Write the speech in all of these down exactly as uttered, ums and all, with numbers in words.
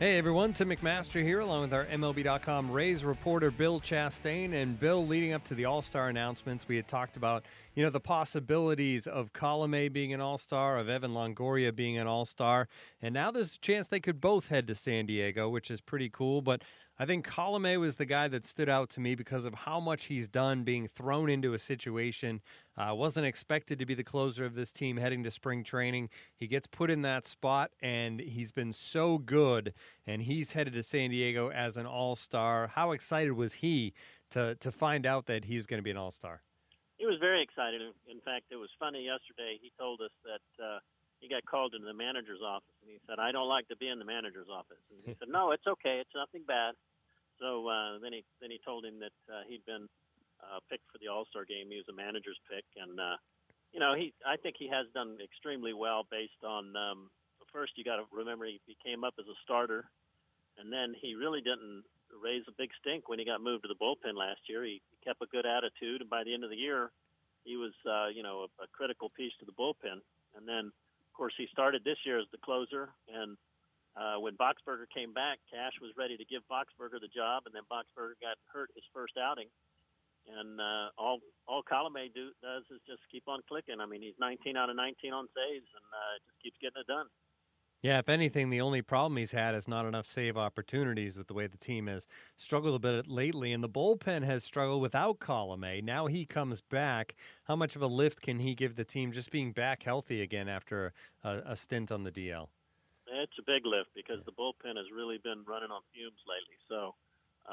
Hey everyone, Tim McMaster here along with our M L B dot com Rays reporter Bill Chastain. And Bill, leading up to the All-Star announcements, we had talked about, you know, the possibilities of Colome being an All-Star, of Evan Longoria being an All-Star. And now there's a chance they could both head to San Diego, which is pretty cool. But I think Colome was the guy that stood out to me because of how much he's done being thrown into a situation. Uh, wasn't expected to be the closer of this team heading to spring training. He gets put in that spot, and he's been so good, and he's headed to San Diego as an All-Star. How excited was he to to find out that he's going to be an All-Star? He was very excited. In fact, it was funny yesterday. He told us that uh, he got called into the manager's office, and he said, "I don't like to be in the manager's office." And he said, "No, it's okay. It's nothing bad." So uh, then he then he told him that uh, he'd been Uh, pick for the All-Star game. He was a manager's pick, and uh, you know, he I think he has done extremely well based on um, first you got to remember he, he came up as a starter, and then he really didn't raise a big stink when he got moved to the bullpen last year. He, he kept a good attitude, and by the end of the year, he was uh, you know a, a critical piece to the bullpen. And then of course he started this year as the closer, and uh, when Boxberger came back, Cash was ready to give Boxberger the job, and then Boxberger got hurt his first outing. And uh, all all Colome do, does is just keep on clicking. I mean, he's nineteen out of nineteen on saves, and uh, just keeps getting it done. Yeah, if anything, the only problem he's had is not enough save opportunities with the way the team has struggled a bit lately, and the bullpen has struggled without Colome. Now he comes back. How much of a lift can he give the team just being back healthy again after a, a stint on the D L? It's a big lift because the bullpen has really been running on fumes lately, so...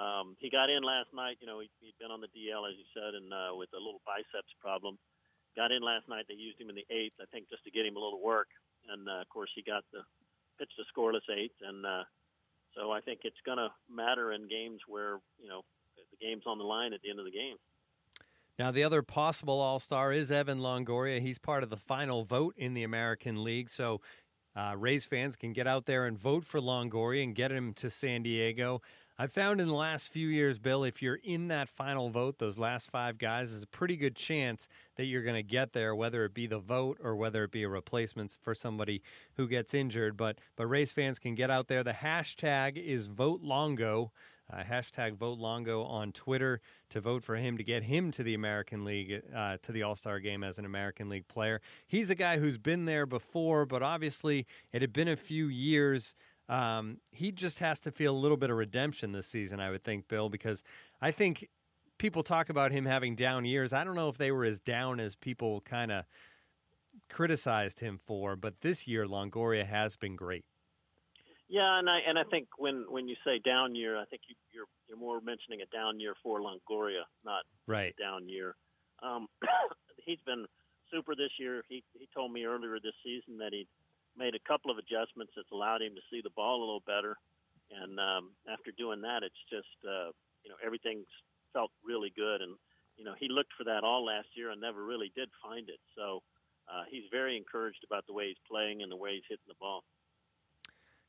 Um, he got in last night. You know, he, he'd been on the D L, as you said, and uh, with a little biceps problem. Got in last night. They used him in the eighth, I think, just to get him a little work. And, uh, of course, he got the pitch to scoreless eighth. And uh, so I think it's going to matter in games where, you know, the game's on the line at the end of the game. Now, the other possible All-Star is Evan Longoria. He's part of the final vote in the American League. So uh, Rays fans can get out there and vote for Longoria and get him to San Diego. I've found in the last few years, Bill, if you're in that final vote, those last five guys, there's a pretty good chance that you're going to get there, whether it be the vote or whether it be a replacement for somebody who gets injured. But but Rays fans can get out there. The hashtag is VoteLongo, uh, hashtag VoteLongo on Twitter to vote for him to get him to the American League, uh, to the All-Star game as an American League player. He's a guy who's been there before, but obviously it had been a few years. Um, he just has to feel a little bit of redemption this season, I would think, Bill, because I think people talk about him having down years. I don't know if they were as down as people kind of criticized him for, but this year Longoria has been great. Yeah, and I and I think when, when you say down year, I think you, you're you're more mentioning a down year for Longoria, not right. a down year. Um, he's been super this year. He he told me earlier this season that he. made a couple of adjustments that's allowed him to see the ball a little better. And um, after doing that, it's just, uh, you know, everything's felt really good. And, you know, he looked for that all last year and never really did find it. So uh, he's very encouraged about the way he's playing and the way he's hitting the ball.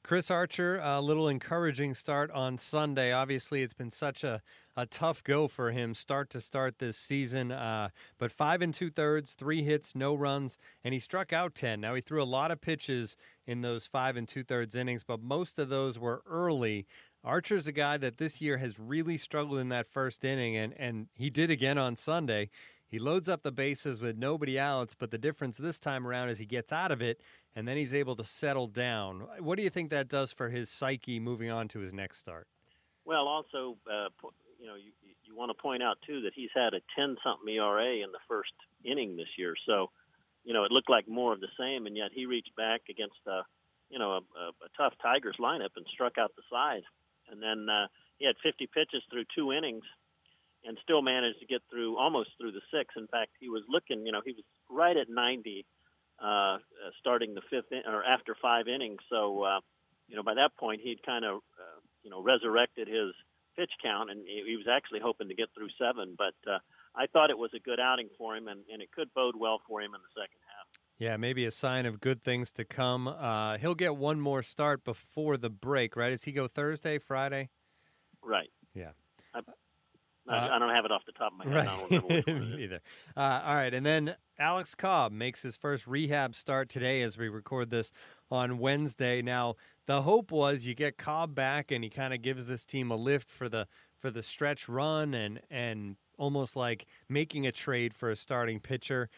Chris Archer, a little encouraging start on Sunday. Obviously, it's been such a, a tough go for him start to start this season. Uh, but five and two-thirds, three hits, no runs, and he struck out ten. Now, he threw a lot of pitches in those five and two-thirds innings, but most of those were early. Archer's a guy that this year has really struggled in that first inning, and, and he did again on Sunday. He loads up the bases with nobody outs, but the difference this time around is he gets out of it, and then he's able to settle down. What do you think that does for his psyche moving on to his next start? Well, also, uh, you know, you, you want to point out, too, that he's had a ten-something E R A in the first inning this year. So, you know, it looked like more of the same, and yet he reached back against a, you know, a, a, a tough Tigers lineup and struck out the side. And then uh, he had fifty pitches through two innings and still managed to get through almost through the sixth. In fact, he was looking, you know, he was right at ninety uh, starting the fifth in, or after five innings. So, uh, you know, by that point, he'd kind of, uh, you know, resurrected his pitch count, and he, he was actually hoping to get through seven. But uh, I thought it was a good outing for him, and, and it could bode well for him in the second half. Yeah, maybe a sign of good things to come. Uh, he'll get one more start before the break, right? Does he go Thursday, Friday? Right. Yeah. I, uh, I don't have it off the top of my head. Right. I don't remember me either. Uh, all right, and then Alex Cobb makes his first rehab start today as we record this on Wednesday. Now, the hope was you get Cobb back and he kind of gives this team a lift for the for the stretch run and and almost like making a trade for a starting pitcher.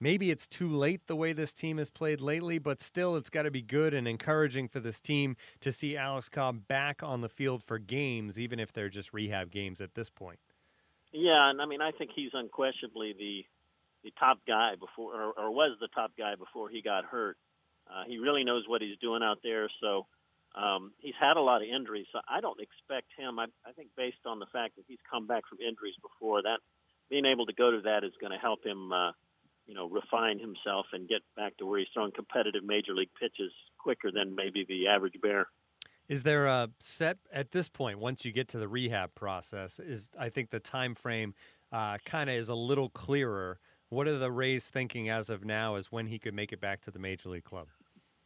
Maybe it's too late the way this team has played lately, but still it's got to be good and encouraging for this team to see Alex Cobb back on the field for games, even if they're just rehab games at this point. Yeah, and I mean, I think he's unquestionably the the top guy before, or, or was the top guy before he got hurt. Uh, he really knows what he's doing out there, so um, he's had a lot of injuries, so I don't expect him. I, I think based on the fact that he's come back from injuries before, that being able to go to that is going to help him uh, you know, refine himself and get back to where he's throwing competitive major league pitches quicker than maybe the average bear. Is there a set at this point, once you get to the rehab process, is I think the time frame uh, kind of is a little clearer. What are the Rays thinking as of now as when he could make it back to the major league club?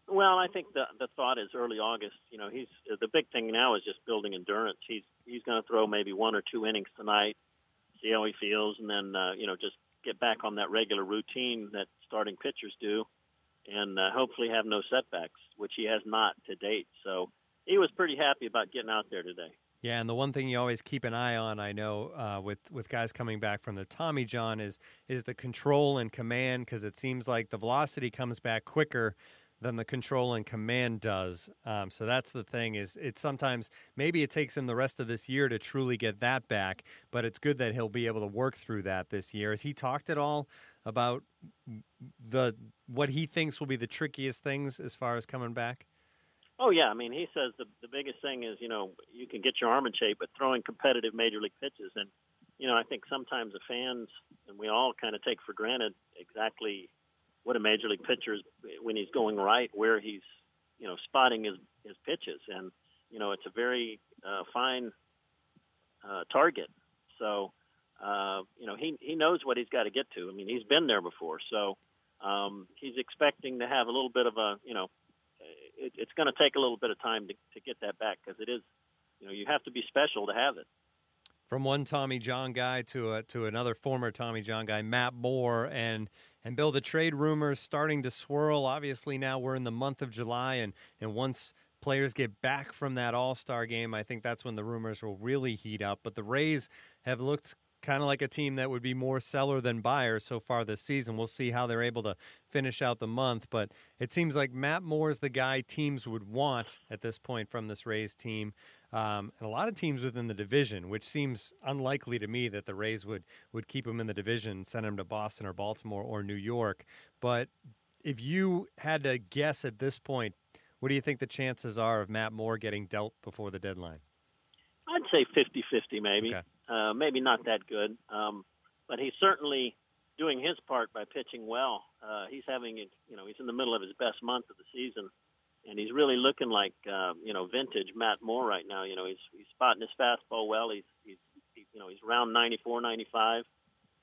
Well, I think the the thought is early August. You know, he's the big thing now is just building endurance. He's he's going to throw maybe one or two innings tonight, see how he feels, and then, uh, you know, just get back on that regular routine that starting pitchers do and uh, hopefully have no setbacks, which he has not to date. So he was pretty happy about getting out there today. Yeah, and the one thing you always keep an eye on, I know, uh, with, with guys coming back from the Tommy John is is the control and command, because it seems like the velocity comes back quicker than the control and command does. Um, so that's the thing is it's sometimes maybe it takes him the rest of this year to truly get that back, but it's good that he'll be able to work through that this year. Has he talked at all about the what he thinks will be the trickiest things as far as coming back? Oh, yeah. I mean, he says the the biggest thing is, you know, you can get your arm in shape, but throwing competitive major league pitches. And, you know, I think sometimes the fans and we all kind of take for granted exactly what a major league pitcher is when he's going right, where he's, you know, spotting his, his pitches. And, you know, it's a very uh, fine uh, target. So, uh, you know, he, he knows what he's got to get to. I mean, he's been there before. So um, he's expecting to have a little bit of a, you know, it's going to take a little bit of time to, to get that back because it is, you know, you have to be special to have it. From one Tommy John guy to a, to another former Tommy John guy, Matt Moore, and and Bill, the trade rumors starting to swirl. Obviously, now we're in the month of July, and, and once players get back from that All-Star game, I think that's when the rumors will really heat up. But the Rays have looked kind of like a team that would be more seller than buyer so far this season. We'll see how they're able to finish out the month, but it seems like Matt Moore's the guy teams would want at this point from this Rays team, um, and a lot of teams within the division, which seems unlikely to me that the Rays would, would keep him in the division, send him to Boston or Baltimore or New York. But if you had to guess at this point, what do you think the chances are of Matt Moore getting dealt before the deadline? I'd say fifty-fifty maybe. Okay. Uh, maybe not that good, um, but he's certainly doing his part by pitching well. Uh, he's having, a, you know, he's in the middle of his best month of the season, and he's really looking like, uh, you know, vintage Matt Moore right now. You know, he's he's spotting his fastball well. He's, he's he, you know, he's around ninety-four, ninety-five,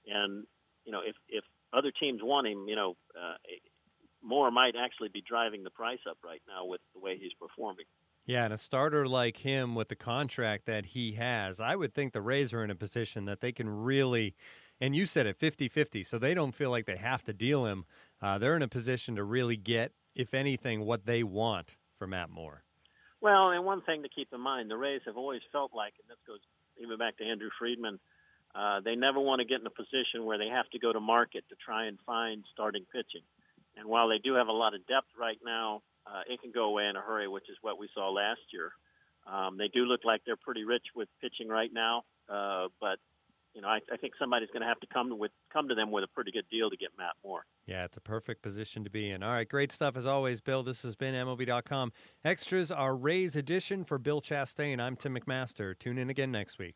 and you know, if if other teams want him, you know, uh, Moore might actually be driving the price up right now with the way he's performing. Yeah, and a starter like him with the contract that he has, I would think the Rays are in a position that they can really, and you said it, fifty-fifty, so they don't feel like they have to deal him. Uh, they're in a position to really get, if anything, what they want for Matt Moore. Well, and one thing to keep in mind, the Rays have always felt like, and this goes even back to Andrew Friedman, uh, they never want to get in a position where they have to go to market to try and find starting pitching. And while they do have a lot of depth right now, Uh, it can go away in a hurry, which is what we saw last year. Um, they do look like they're pretty rich with pitching right now, uh, but you know, I, I think somebody's going to have to come with come to them with a pretty good deal to get Matt Moore. Yeah, it's a perfect position to be in. All right, great stuff as always, Bill. This has been M L B dot com Extras, our Rays edition. For Bill Chastain, I'm Tim McMaster. Tune in again next week.